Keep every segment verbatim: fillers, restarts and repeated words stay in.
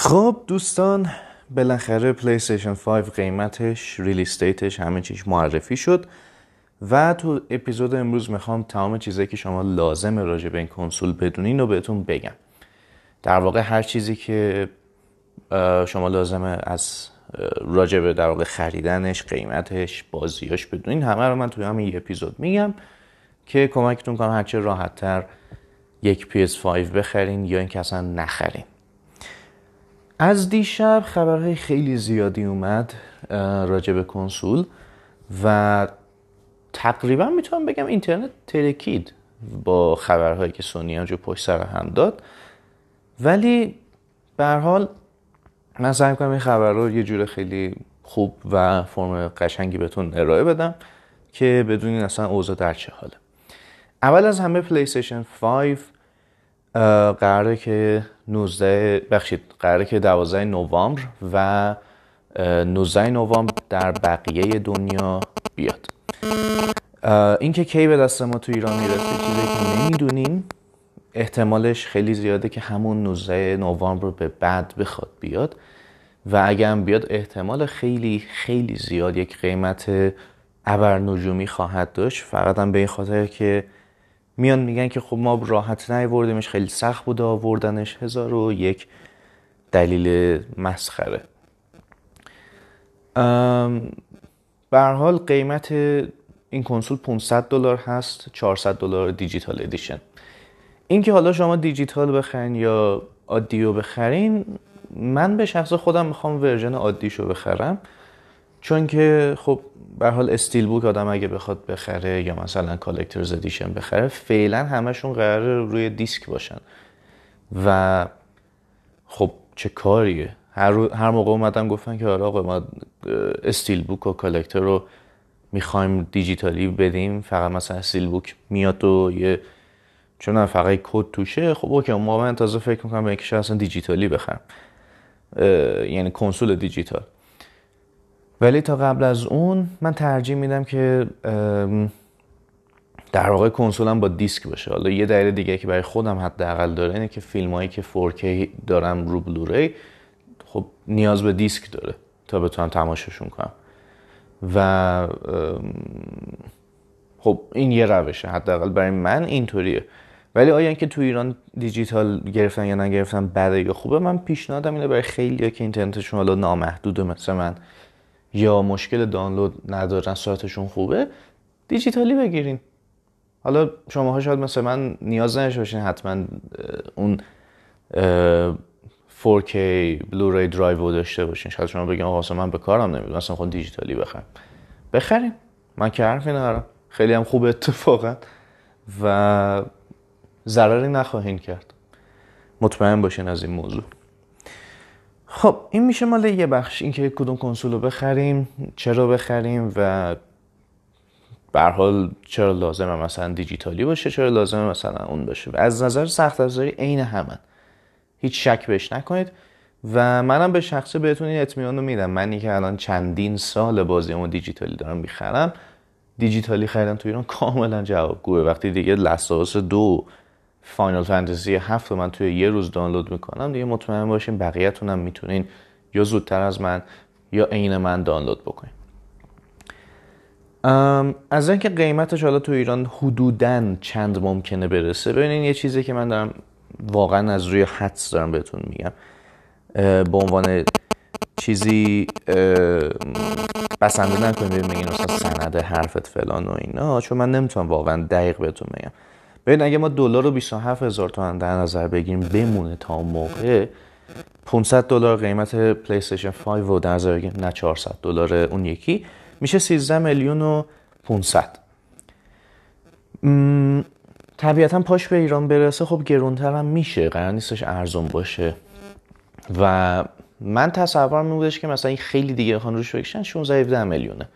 خب دوستان، بالاخره پلیستیشن پنج قیمتش، ریلیز دیتش، همه چیش معرفی شد و تو اپیزود امروز میخوام تمام چیزایی که شما لازمه راجع به این کنسول بدونین رو بهتون بگم. در واقع هر چیزی که شما لازمه از راجع به در واقع خریدنش، قیمتش، بازیاش بدونین، همه رو من توی همین اپیزود میگم که کمکتون کنم هرچه راحت‌تر یک پی اس پنج بخرین یا اینکه اصلا نخرین. از دیشب خبرهای خیلی زیادی اومد راجع به کنسول و تقریبا میتونم بگم اینترنت ترکید با خبرهایی که سونی هم جو پشت سر هم داد، ولی به هر حال من سعی می‌کنم این خبر رو یه جور خیلی خوب و فرم قشنگی بهتون ارائه بدم که بدونین اصلا اوضاع در چه حاله. اول از همه پلیستیشن پنج قراره که نوزده بخشید قراره که دوازده نوامبر و نوزده نوامبر در بقیه دنیا بیاد. این که کی به دست ما تو ایران میرسه چیزی که نمیدونیم، احتمالش خیلی زیاده که همون نوزده نوامبر رو به بعد بخواد بیاد و اگه هم بیاد احتمال خیلی خیلی زیاد یک قیمت ابرنجومی خواهد داشت، فقط هم به این خاطر که میان میگن که خب ما راحت نیاوردیمش، خیلی سخت بود آوردنش، هزار و یک دلیل مسخره. به هر حال قیمت این کنسول پانصد دلار هست، چهارصد دلار دیجیتال ادیشن. این که حالا شما دیجیتال بخرین یا عادیو بخرین، من به شخص خودم میخوام ورژن عادیشو بخرم، چون که خب به هر حال استیل بوک آدم اگه بخواد بخره یا مثلا کالکترز ادیشن بخره، فعلا همشون قراره روی دیسک باشن و خب چه کاریه. هر هر موقع اومدم گفتن که آره آقا ما استیل بوک و کالکتر رو میخوایم دیجیتالی بدیم، فقط مثلا استیل بوک میاد و یه چون فقط کد توشه، خب اوکی اون موقع من تازه فکر میکنم به یکیش اصلا دیجیتالی بخرم، یعنی کنسول دیجیتال. ولی تا قبل از اون من ترجیح میدم که در واقع کنسولم با دیسک باشه. حالا یه دلیل دیگه که برای خودم حداقل داره اینه که فیلمایی که فور کی دارم رو بلوری خب نیاز به دیسک داره تا بتونم تماشاشون کنم و خب این یه روشه، حداقل برای من اینطوریه. ولی آیا اینکه تو ایران دیجیتال گرفتن یا نگرفتن بده یا خوبه، من پیشنهادم اینه برای خیلی‌ها که اینترنتشون حالا نامحدوده مثل من یا مشکل دانلود ندارن، سرعتشون خوبه، دیجیتالی بگیرین. حالا شماها شاید مثل من نیاز نداشته باشین حتما اون فور کی بلورای درایو رو داشته باشین، شاید شما بگین آقا اصلا من به کارم نمیاد، اصلا خود دیجیتالی بخرم. بخرین، من که حرفی ندارم، خیلی هم خوب اتفاقا و ضرری نخواهین کرد، مطمئن باشین از این موضوع. خب این میشه مال یه بخش، اینکه کدوم کنسول رو بخریم، چرا بخریم و به هر حال چرا لازمه مثلا دیجیتالی باشه، چرا لازمه مثلا اون باشه. از نظر سخت افزاری عین همن، هیچ شک بهش نکنید و منم به شخصه بهتون این اطمینان رو میدم. منی که الان چندین سال بازیامو دیجیتالی دارم میخرم، دیجیتالی خریدن تو ایران کاملا جوابگوه. وقتی دیگه لساس دو فاینال فانتزی هفت من توی یه روز دانلود میکنم، دیگه مطمئن باشین بقیه‌تون هم میتونین یا زودتر از من یا عین من دانلود بکنین. از اینکه قیمتش حالا تو ایران حدوداً چند ممکنه برسه، ببینین یه چیزی که من دارم واقعاً از روی حدس دارم بهتون میگم، به عنوان چیزی بسنده نکنید ببینین مثلا سند حرفت فلان و اینا، چون من نمیتونم واقعاً دقیق بهتون بگم. ببین اگه ما دلار رو بیست و هفت هزار تومان در نظر بگیریم بمونه تا اون موقع، پانصد دلار قیمت پلیستیشن پنج رو در نظر بگیریم، نه چهارصد دلار اون یکی، میشه سیزده میلیون و پانصد. م... طبیعتا پاش به ایران برسه خب گرونتر هم میشه، قرار نیستش ارزون باشه و من تصورم این بودش که مثلا این خیلی دیگه بخوان روش بکشن شانزده هفده میلیونه،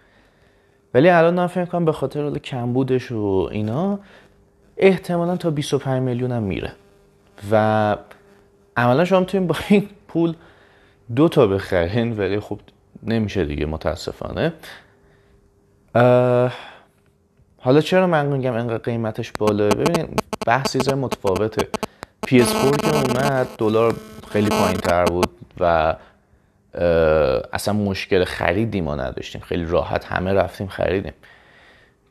ولی الان من فکر می‌کنم به خاطر کمبودش و اینا احتمالا تا بیست و پنج میلیون هم میره و عملا شما میتونین با این پول دو تا بخرین، ولی خب نمیشه دیگه متاسفانه. حالا چرا من میگم اینقدر قیمتش بالا؟ ببینین بحث چیز متفاوته. پی اس چهار که اومد دلار خیلی پایین تر بود و اصلا مشکل خریدی ما نداشتیم، خیلی راحت همه رفتیم خریدیم.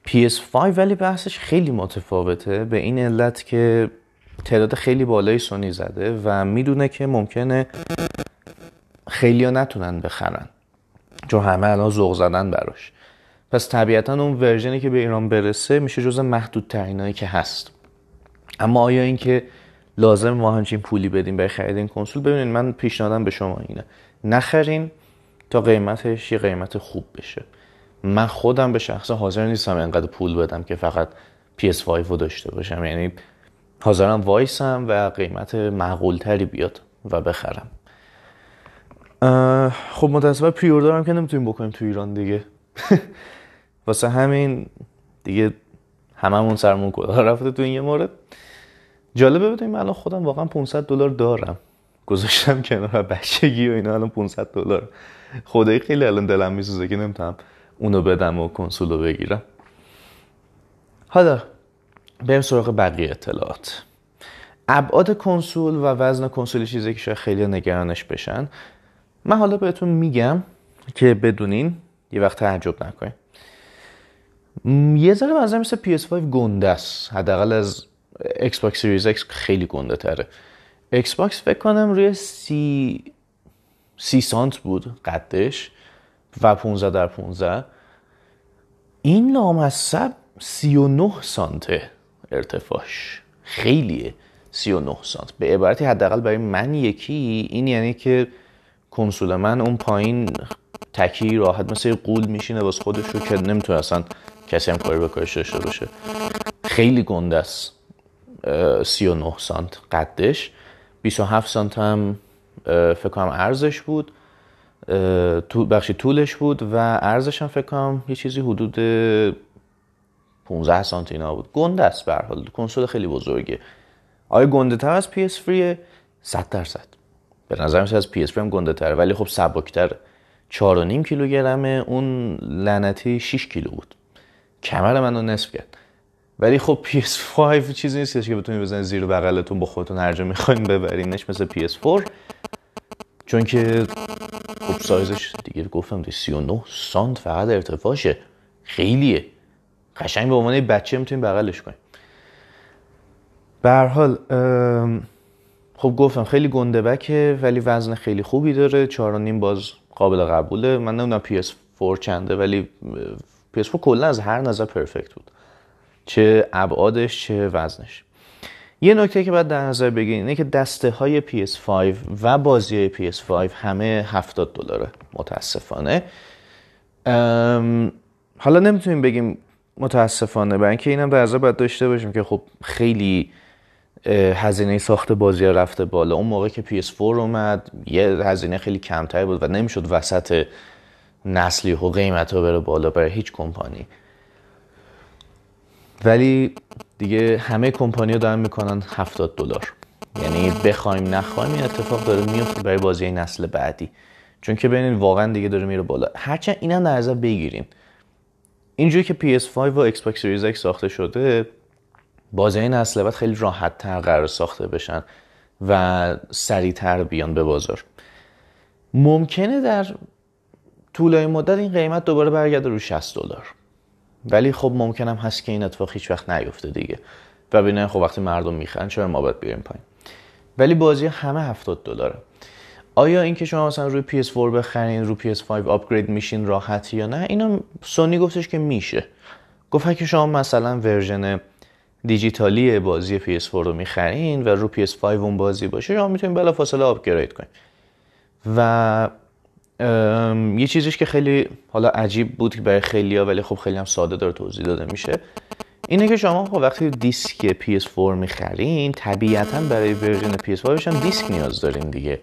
پی اس فایو ولی بحثش خیلی متفاوته، به این علت که تعداد خیلی بالای سونی زده و میدونه که ممکنه خیلی ها نتونن بخرن، چون همه الان ذوق زدن براش. پس طبیعتا اون ورژنی که به ایران برسه میشه جزء محدودترینایی که هست. اما آیا این که لازم ما همچین پولی بدیم برای خرید این کنسول؟ ببینید من پیشنهادم به شما اینه نخرین تا قیمتش یه قیمت خوب بشه. من خودم به شخصه حاضر نیستم اینقدر پول بدم که فقط پی اس فایو رو داشته باشم، یعنی حاضرم وایسم و قیمت معقولتری بیاد و بخرم. خب متاسفانه پری اوردرم که نمیتونیم بکنیم تو ایران دیگه واسه همین دیگه هممون سرمون کلاه رفته تو این یه مورد. جالبه بدونیم الان خودم واقعا پانصد دلار دارم، گذاشتم کنار بچگی و اینا، الان پانصد دلار خدایی خیلی الان دلم میسوزه که نمیتونم اونو بدم و کنسولو بگیرم. حالا بریم سراغ بقیه اطلاعات. ابعاد کنسول و وزن کنسول چیزی که شاید خیلی نگرانش بشن، من حالا بهتون میگم که بدونین یه وقت تعجب نکنین. یه ذره وزنش مثل پی اس فایو گنده است، حداقل از Xbox Series X خیلی گنده تره. Xbox فکر کنم روی سی سی سانت بود قدش و پانزده در پانزده، این لامصب سی و نه سانته ارتفاعش، خیلیه. سی و نه سانت به عبارتی حداقل برای من یکی این یعنی که کنسول من اون پایین تکی راحت مثل قول میشینه واسه خودش رو که نمیتونه اصلا کسی هم کاری به کارش داشته باشه. خیلی گنده است سی و نه سانت قدش، بیست و هفت سانت هم فکر کنم عرضش بود، تو بخشی طولش بود و عرضش هم فکر کنم یه چیزی حدود پانزده سانتی اینا بود. گنده است به هر حال، کنسول خیلی بزرگه. آیا گنده تر از پی اس فایو؟ صد درصد به نظر میشه از پی اس فایو هم گنده تره، ولی خب سبک‌تره. چهار و نیم کیلوگرمه، اون لعنتی شش کیلو بود، کمر منو نصف کرد. ولی خب پی اس فایو چیزی نیست که بتونید بزنید زیر بغلتون با خودتون هر جا میخواین ببرینش مثل پی اس فور، چون که خب سایزش دیگه گفتم دیگه سی و نه سانت فقط ارتفاعشه، خیلیه. قشنگ به عنوان بچه میتونید بغلش کنید. به هر حال خب گفتم خیلی گنده بکه ولی وزن خیلی خوبی داره. چهار و نیم باز قابل قبوله. من نمیدونم پی اس فور چنده ولی پی اس فور کلا از هر نظر پرفکت بود، چه ابعادش چه وزنش. یه نکته که باید در نظر بگیرید اینه که دسته های پی اس فایو و بازی های پی اس فایو همه هفتاد دلاره متاسفانه. حالا نمیتونیم بگیم متاسفانه، برای اینکه اینم در نظر باید داشته باشیم که خب خیلی هزینه ساخت بازی رفته بالا. اون موقع که پی اس فور اومد یه هزینه خیلی کمتری بود و نمیشد وسط نسلی و قیمت ها بره بالا برای هیچ کمپانی، ولی دیگه همه کمپانی ها دارن میکنن هفتاد دلار. یعنی بخوایم نخوایم این اتفاق داره میفته برای بازی نسل بعدی، چون که ببینید واقعا دیگه داره میره بالا. هرچند اینم در نظر بگیریم اینجوری که پی اس فایو و Xbox Series X ساخته شده، بازی نسل بعد خیلی راحت تر قرار ساخته بشن و سریعتر بیان به بازار. ممکنه در طولانی مدت این قیمت دوباره برگرده رو شصت دلار، ولی خب ممکنم هست که این اتفاق هیچ وقت نیفته دیگه و ببینن خب وقتی مردم میخرن چرا ما باید بیاریم پایین. ولی بازی همه هفتاد دلاره. آیا اینکه شما مثلا روی پی اس فور بخرین رو پی اس فایو آپگرید میشین راحتی یا نه؟ اینا سونی گفتش که میشه. گفت که شما مثلا ورژن دیجیتالی بازی پی اس فور رو میخرین و رو پی اس فایو اون بازی باشه، شما میتونین بلافاصله آپگرید کنین. و یه چیزیش که خیلی حالا عجیب بود که برای خیلی‌ها ولی خب خیلی هم ساده داره توضیح داده میشه اینه که شما خب وقتی دیسک پی اس فور میخرین طبیعتاً برای ورژن پی اس فایوش هم دیسک نیاز دارین دیگه.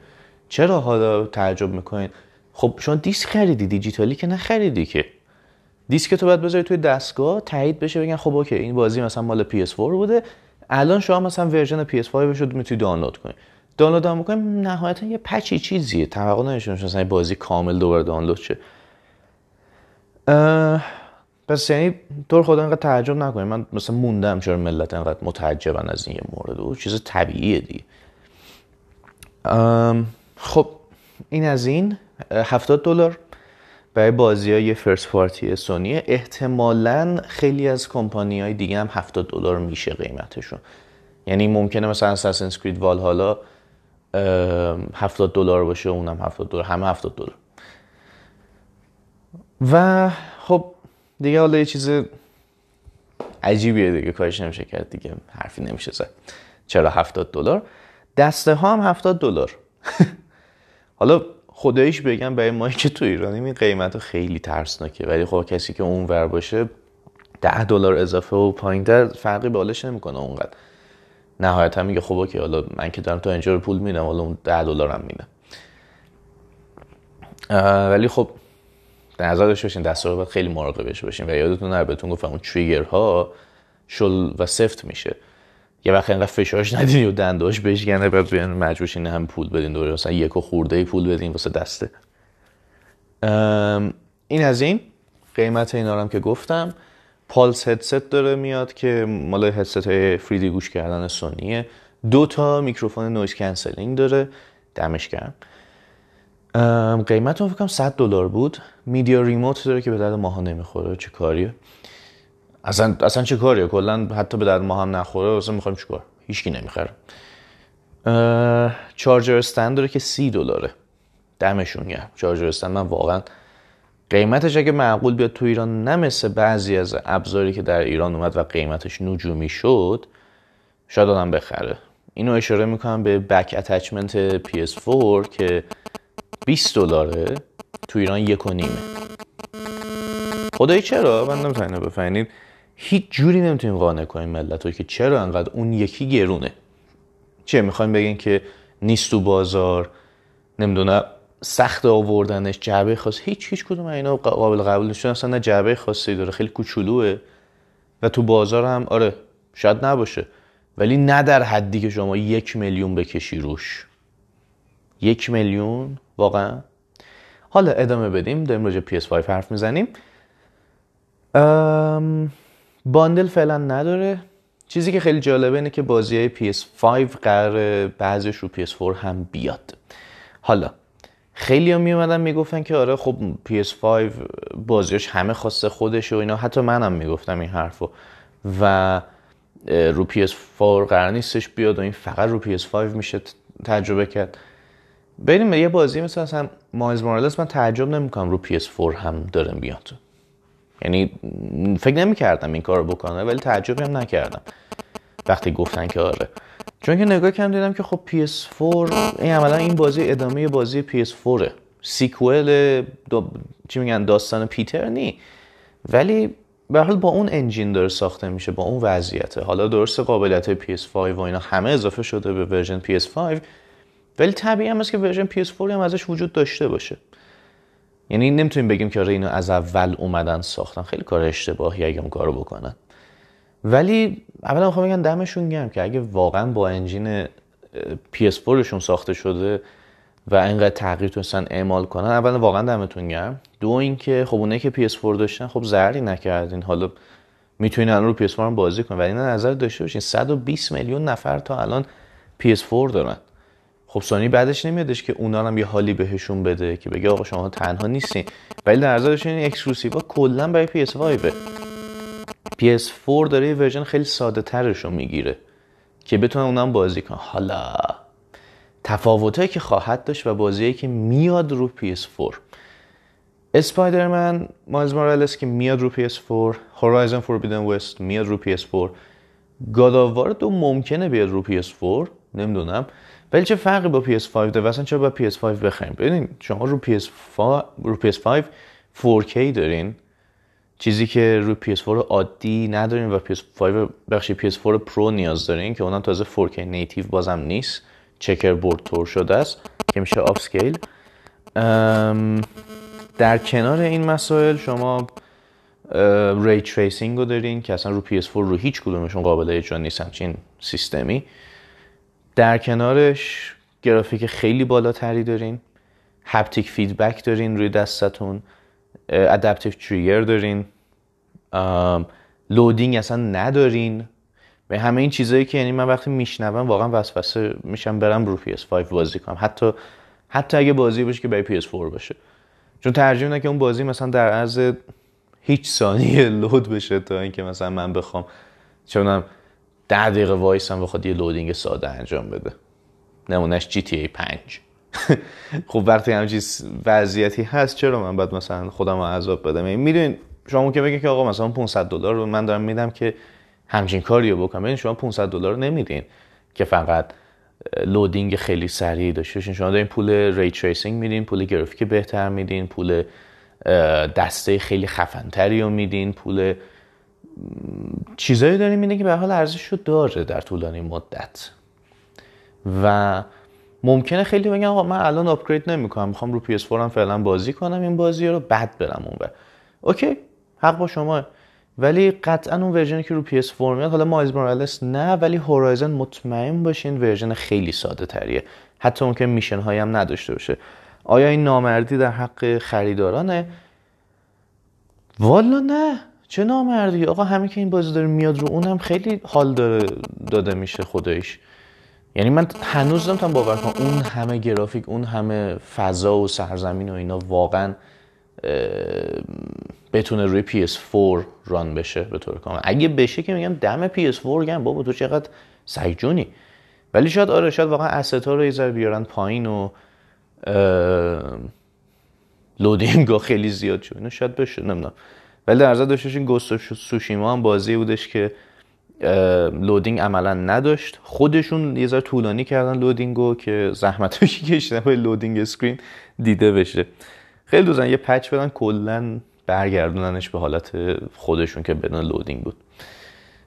چرا حالا تعجب میکنین؟ خب شما دیسک خریدی، دیجیتالی که نخریدی که. دیسک تو باید بذاری توی دستگاه تایید بشه بگن خب اوکی این بازی مثلا مال پی اس فور بوده، الان شما مثلا ورژن پی اس فایو رو میتونی دانلود کنی. دانلود هم می‌کنیم نهایتاً یه پچی چیزیه، توقع نمیشه مثلا بازی کامل دوباره دانلود شه. پس یعنی طور خدا اینقدر تعجب نکنید. من مثلا موندم چرا ملت اینقدر متعجبن از این یه مورد، و چیز طبیعیه دیگه. خب این از این هفتاد دلار برای بازی‌های فرست پارتی سونی. احتمالاً خیلی از کمپانی‌های دیگه هم هفتاد دلار میشه قیمتشون. یعنی ممکنه مثلا Assassin's Creed والهالا هفتاد دلار باشه، اونم هفتاد دلار، همه هفتاد دلار. و خب دیگه حالا یه چیز عجیبیه دیگه، کارش نمیشه کرد دیگه، حرفی نمیشه زد. چرا هفتاد دلار؟ دسته ها هم هفتاد دلار. حالا خداییش بگم برای ما که تو ایرانیم این قیمت خیلی ترسناکه، ولی خب کسی که اونور باشه ده دلار اضافه و پایین‌تر فرقی بالش نمیکنه اونقدر. نهایتا میگه خب اوکی، حالا من که دارم تا اینجا رو پول میدم، حالا اون ده دلار هم میدم. ولی خب به نظر داشته باشین دسته رو باید خیلی مراقبش باشین و یادتون نره بهتون گفتم اون تریگرها شل و سفت میشه. یه وقت اینقدر فشارش ندین و دنداش بشکنه بعد بیان مجبورشین هم پول بدین دوره، مثلا یک و خورده پول بدین واسه دسته. این از این. قیمت اینا هم که گفتم. پالس هدست داره میاد که مال هدست های فری دی گوش کردن سونیه. دو تا میکروفون نویز کنسلینگ داره، دمش گرم. قیمت اون فکرم صد دلار بود. میدیا ریموت داره که به درد ماها نمیخوره، چه کاریه؟ اصلا اصلا چه کاریه؟ کلا حتی به درد ما هم نخوره، اصلا میخوایم چیکار؟ هیچکی نمیخره. چارجر استند داره که سی دلاره. دمشون گرم. چارجر استند من واقعا قیمتش اگه معقول بیاد تو ایران، نمیشه بعضی از ابزاری که در ایران اومد و قیمتش نجومی شد، شاید آدم بخره. اینو اشاره میکنم به بک اتچمنت پی اس فور که بیست دلاره، تو ایران یک و نیمه. خدایی چرا؟ من نمیتونم اینو بفهمین. هیچ جوری نمیتونیم قانع کنیم ملتو که چرا انقدر اون یکی گرونه. چه میخوایم بگین که نیست تو بازار، نمیدونم سخت آوردنش، جعبه خاص، هیچ هیچ کدوم اینا قابل قبول نشون. اصلا نه جعبه خاصی داره، خیلی کوچولوه و تو بازار هم آره شاید نباشه، ولی نه در حدی که شما یک میلیون بکشی روش. یک میلیون واقعا. حالا ادامه بدیم، داریم راجع به پی اس فایو حرف میزنیم. ام... باندل فعلا نداره. چیزی که خیلی جالبه اینه که بازی‌های پی اس فایو قراره بعضیش رو پی اس فور هم بیاد. حالا خیلی ها می اومدن میگفتن که آره خب پی اس فایو بازیش همه خواسته خودشه و اینا، حتی منم میگفتم این حرفو، و رو پی اس فور قرار نیستش بیاد و این فقط رو پی اس فایو میشه تجربه کرد. ببینیم یه بازی مثلا مثلا مایلز مورالس، من تعجب نمیکنم رو پی اس فور هم داره بیاد، یعنی فکر نمیکردم این کارو بکنه، ولی تعجبی هم نکردم وقتی گفتن که آره، چون که نگاه کردم دیدم که خب پی اس فور این عملا این بازی ادامه بازی پی اس فور، سیکوئل دو... چی میگن داستان پیتر نی، ولی به هر حال با اون انجین داره ساخته میشه، با اون وضعیته. حالا درسته قابلیت پی اس فایو و اینا همه اضافه شده به ورژن پی اس فایو، ولی طبیعی هم هست که ورژن پی اس فور هم ازش وجود داشته باشه. یعنی نمیتونیم بگیم که آره اینو از اول اومدن ساختن، خیلی کار اشتباهی اگه اون کارو بکنن. ولی اولا میخوام بگم دمشون گرم که اگه واقعا با انجین پی اس فورشون ساخته شده و اینقدر تغییر تونستن اعمال کنن، اولا واقعا دمتون گرم. دو اینکه خب اونایی که پی اس فور داشتن خب ضرری نکردین، حالا میتونین الان رو پی اس فور هم بازی کنین. ولی نه نظر داشته باشین صد و بیست میلیون نفر تا الان پی اس فور دارن. خب سونی بعدش نمیادش که اونا هم یه حالی بهشون بده که بگه آقا شما تنها نیستین، ولی در ازش این اکسکلوسیوا کلا برای پی اس فایو. پی اس فور داره یه ورژن خیلی ساده ترشو میگیره که بتونن اونم بازی کنن. حالا تفاوتایی که خواهد داشت و بازیایی که میاد رو پی اس فور، اسپایدرمن مایلز مورالس که میاد رو پی اس فور، هورایزن فوربیدن وست میاد رو پی اس فور، گاد آو وار دو ممکنه بیاد رو پی اس فور، نمیدونم. ولی چه فرقی با پی اس فایو داره؟ اصلا چرا با پی اس فایو بخریم؟ ببینید شما رو پی اس فایو فور کی دارین، چیزی که رو پی اس فور عادی ندارین و پی اس فایو بخشی پی اس فور پرو نیاز دارین که اونم تازه فور کی نیتیو بازم نیست، چکر بورد تور شده است که میشه آپ اسکیل. در کنار این مسائل شما ری تریسینگ رو دارین که اصلا رو پی اس فور رو هیچ کدومشون قابل اجرا نیست همچین سیستمی. در کنارش گرافیک خیلی بالاتری دارین، هپتیک فیدبک دارین روی دستتون، ادپتیو تریگر دارین، لودینگ اصلا ندارین. به همه این چیزایی که یعنی من وقتی میشنوم واقعا وسوسه میشم برم رو پی اس فایو بازی کنم، حتی حتی اگه بازی باشه که برای پی اس فور باشه، چون ترجیح میدم که اون بازی مثلا در عرض هیچ ثانیه لود بشه تا اینکه مثلا من بخوام چونم ده دقیقه وایسم بخواد یه لودینگ ساده انجام بده. نمونش جی تی ای پنج. خب وقتی همچین وضعیتی هست چرا من باید مثلا خودم رو عذاب بدم؟ میدونین شما ممکنه بگید که آقا مثلا پانصد دلار رو من دارم میدم که همچین کاریو بکنم. ببین شما پانصد دلار نمیدین که فقط لودینگ خیلی سریع داشته باشین. شما دارین پول ری تریسینگ میدین، پول گرافیک بهتر میدین، پول دسته خیلی خفن‌تری رو میدین، پول چیزایی دارین میدین که به هر حال ارزششو داره در طولانی مدت. و ممکنه خیلی بگن آقا من الان آپگرید نمیکنم، میخوام رو پی اس فور هم فعلا بازی کنم این بازی رو، بعد برم اونور. اوکی، حق با شما، ولی قطعا اون ورژنی که رو پی اس فور میاد، حالا مایلز مورالس نه، ولی هورایزن مطمئن باشین ورژن خیلی ساده تریه، حتی اون که میشن هایی هم نداشته باشه. آیا این نامردی در حق خریدارانه؟ والا نه، چه نامردی؟ آقا همین که این بازی داره میاد رو اونم خیلی حال داره داده میشه خداییش. یعنی من هنوز نمیتونم باور کنم اون همه گرافیک، اون همه فضا و سرزمین و اینا واقعا بتونه روی پی اس فور ران بشه به طور کامل. اگه بشه که میگم دم پی اس فور گم بابا تو چقدر سگجونی. ولی شاید آره، شاید واقعا استا رو یه ذره بیارن پایین و لودینگا خیلی زیاد شه، اینو شاید بشه، نمیدونم. ولی در ضمن داشتش این گوست آف سوشیما هم بازی بودش که لودینگ عملا نداشت، خودشون یه ذره طولانی کردن لودینگو که زحمتو کشیدن با لودینگ اسکرین دیده بشه. خیلی دوزن یه پچ بدن کلا برگردوننش به حالت خودشون که بدون لودینگ بود.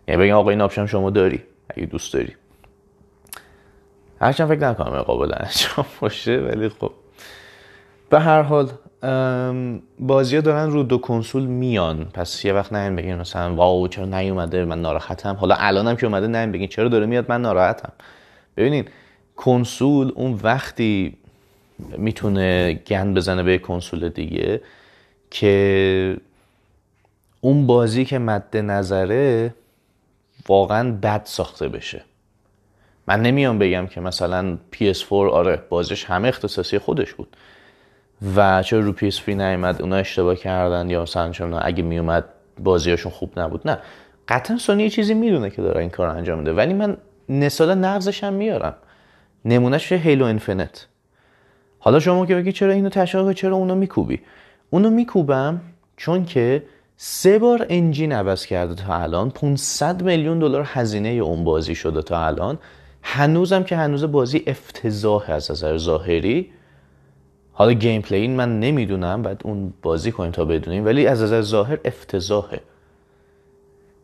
یعنی بگن آقا این آپشن شما داری اگه دوست داری. هرچند فکر نکنم قابل انجام باشه، ولی خب به هر حال بازی‌ها دارن رو دو کنسول میان، پس یه وقت نمی‌گین بگین مثلا واو چرا نیومده من ناراحتم، حالا الانم که اومده نمی‌گین بگین چرا داره میاد من ناراحتم. ببینین کنسول اون وقتی میتونه گند بزنه به کنسول دیگه که اون بازی که مد نظره واقعا بد ساخته بشه. من نمیام بگم که مثلا پی اس فور آره بازیش همه اختصاصی خودش بود و چرا رو پی اس فور نیومد اونا اشتباه کردن، یا مثلا چون اگه میومد بازیاشون خوب نبود، نه قطعا سونی چیزی میدونه که داره این کار انجام میده، ولی من نسال نقضش هم میارم. نمونهش هیلو اینفینیت. حالا شما که بگید چرا اینو تشابه چرا اونو میکوبی، اونو میکوبم چون که سه بار انجین عوض کرده تا الان، پانصد میلیون دلار هزینه اون بازی شده تا الان، هنوزم که هنوز بازی افتضاح از نظر ظاهری. حالا گیم پلی این من نمیدونم، بعد اون بازی کنیم تا بدونیم، ولی از نظر ظاهر افتضاحه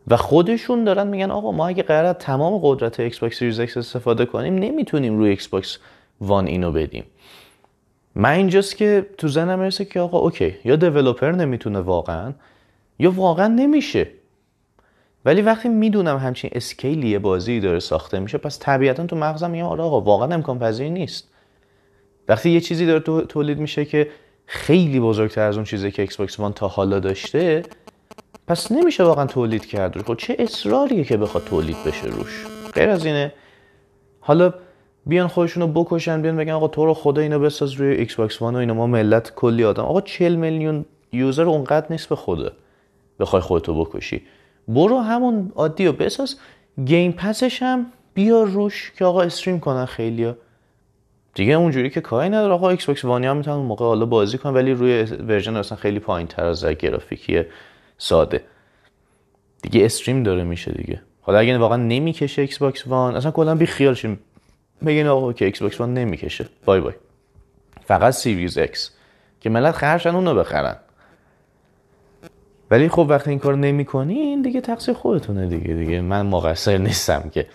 و خودشون دارن میگن آقا ما اگه قراره تمام قدرت ایکس باکس سریز ایکس استفاده کنیم نمیتونیم روی ایکس باکس وان اینو بدیم. من اینجاست که تو ذهنم میرسه که آقا اوکی، یا دیولپر نمیتونه واقعا یا واقعا نمیشه، ولی وقتی میدونم همچین اسکیلی بازی داره ساخته میشه، پس طبیعتا تو مغزم میگم آره آقا واقعا امکان پذیر نیست. وقتی یه چیزی داره تولید میشه که خیلی بزرگتر از اون چیزی که ایکس باکس وان تا حالا داشته، پس نمیشه واقعا تولید کرد. خب چه اصراریه که بخواد تولید بشه روش؟ غیر از اینه حالا بیان خودشونو بکشن، بیان بگن آقا تو رو خدا اینو بساز روی ایکس باکس وان و اینا، ما ملت کلی آدم، آقا چهل میلیون یوزر اونقدر نیست به خدا بخوای خودتو بکشی. برو همون عادیو بساز، گیم پسش هم بیار روش که آقا استریم کنن خیلیا دیگه، اونجوری که کاری نداره. آقا ایکس باکس وانی ها میتونن اون موقع حالا بازی کنن، ولی روی ورژن اصلا خیلی پایین‌تر از گرافیکی ساده دیگه استریم داره میشه دیگه. حالا اگه واقعا نمیکشه ایکس باکس وان، اصلا کلا بی خیال شین بگین آقا که ایکس باکس وان نمیکشه، بای بای، فقط سیریز اکس که ملت خرشن اونو بخرن. ولی خب وقتی این کار نمیکنین دیگه تقصیر خودتونه دیگه دیگه من مقصر نیستم که.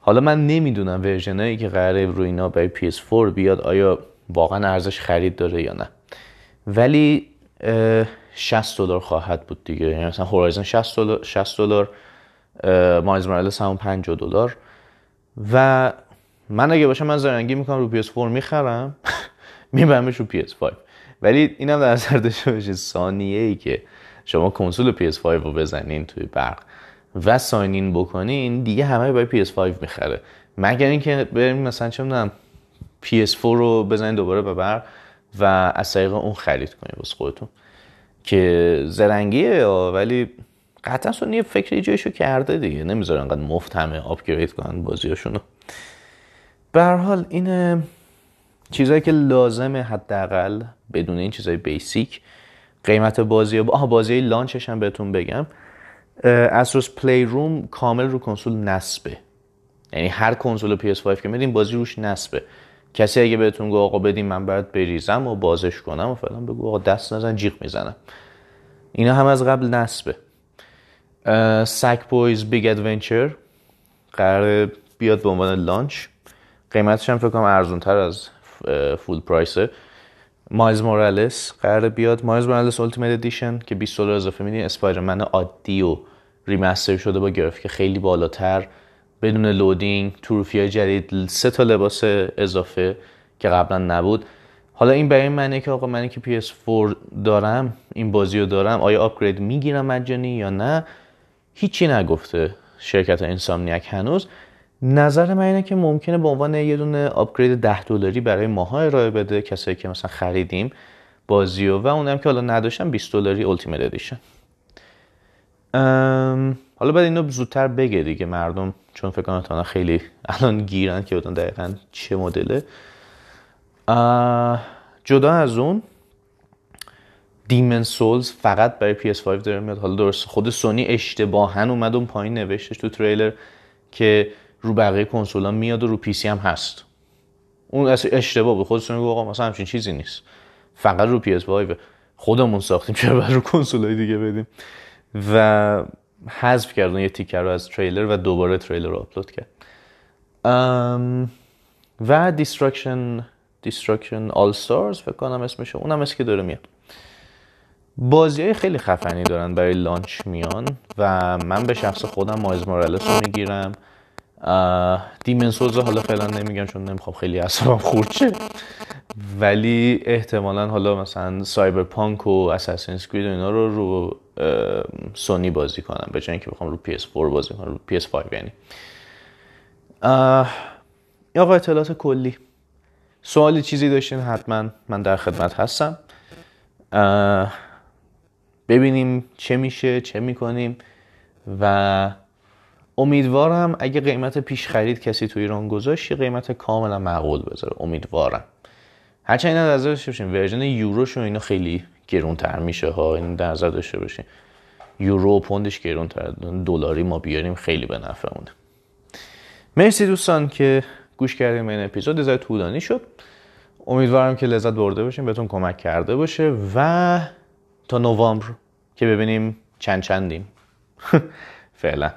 حالا من نمیدونم ورژنایی که قراره روی اینا برای پی اس فور بیاد آیا واقعا ارزش خرید داره یا نه، ولی شصت دلار خواهد بود دیگه. یعنی مثلا هورایزن شصت دلار، مایلز مورالس هم پنجاه دلار. و من اگه باشم من زرنگی میکنم رو پی اس فور میخرم میبرمش رو پی اس فایو. ولی اینم در نظر داشته باشید ثانیه‌ای که شما کنسول پی اس فایو رو بزنین توی برق و ساین این بکنین دیگه همه برای پی اس فایو میخره، مگر اینکه بریم مثلا چه میدونم پی اس فور رو بزنید دوباره ببر و از طریق اون خرید کنید واسه خودتون که زرنگیه، ولی قطعا سونی یه فکر ایجادشو کرده دیگه، نمیذاره انقدر مفت همه آپگرید کنن بازیاشونو. به هر حال این چیزایی که لازمه حداقل بدون این چیزای بیسیک قیمت بازی و آها بازی لانچش هم بهتون بگم، Astro's Playroom کامل رو کنسول نصبه، یعنی هر کنسول پی اس فایو که میدین بازی روش نصبه. کسی اگه بهتون گوه آقا بدین من برات بریزم و بازش کنم و فعلا بگو آقا دست نزن جیغ میزنم، اینا هم از قبل نصبه. سک بویز بیگ ادونچر قراره بیاد به عنوان لانچ، قیمتش هم فکر کنم ارزون تر از فول پرایسه. مایلز مورالس قراره بیاد، مایلز مورالس التیمیت ادیشن که بیست دلار اضافه میدین، اسپایدرمن عادی و ریمستر شده با گرافیک خیلی بالاتر بدون لودینگ، تروفیای جدید، سه تا لباس اضافه که قبلا نبود. حالا این برای منه که آقا منی که پی اس فور دارم این بازیو دارم، آیا آپگرید میگیرم مجانی یا نه؟ هیچی نگفته شرکت اینسامنیاک هنوز. نظر من اینه که ممکنه به عنوان یه دونه آپگرید ده دلاری برای ماها ارائه بده، کسایی که مثلا خریدیم بازیو و اونم که حالا نداشتم بیست دلاری التیمیت ادیشن. ام... حالا بعد اینو زودتر بگه دیگه مردم، چون فکر کنم تا خیلی الان گیرن که بدون دقیقاً چه مدله. جدا از اون دیمن سولز فقط برای پی اس فایو داره میاد. حالا درست خود سونی اشتباهاً اومد اون پایین نوشتش تو تریلر که رو بقیه کنسولا میاد و رو پی سی هم هست، اون اصلا اشتباه بود. خود سونی گفت آقا مثلا همچین چیزی نیست، فقط رو پی اس فایو خودمون ساختیم، چرا برای کنسولای دیگه بدیم؟ و حذف کردن یه تیکر رو از تریلر و دوباره تریلر رو آپلود کرد. و دیستراکشن دیستراکشن آل سورس فکر کنم اسمشه، اونم اسم که داره میاد. بازیای خیلی خفنی دارن برای لانچ میان و من به شخص خودم مایز مورالس رو میگیرم. دیمن سولز حالا فعلا نمیگم چون نمیخوام خیلی اعصابم خورد شه، ولی احتمالاً حالا مثلا سایبرپانک و اساسینز کرید و اینا رو رو سونی بازی کنم به جای اینکه بخوام رو پی اس فور بازی کنم، رو پی اس فایو. یعنی آقا اطلاعات کلی، سوالی چیزی داشتین حتما من در خدمت هستم. ببینیم چه میشه چه میکنیم و امیدوارم اگه قیمت پیش خرید کسی تو ایران گذاشت قیمت کاملا معقول بذاره، امیدوارم. هرچند این در نظر داشته باشیم ورژن یوروش و اینا خیلی گرونتر میشه ها، این در نظر داشته باشیم یورو و پوندش گرونتر، دلاری ما بیاریم خیلی به نفعمونه. مرسی دوستان که گوش کردیم، این اپیزود یه ذره طولانی شد، امیدوارم که لذت برده باشیم، بهتون کمک کرده باشه و تا نوامبر که ببینیم چند چندیم فعلا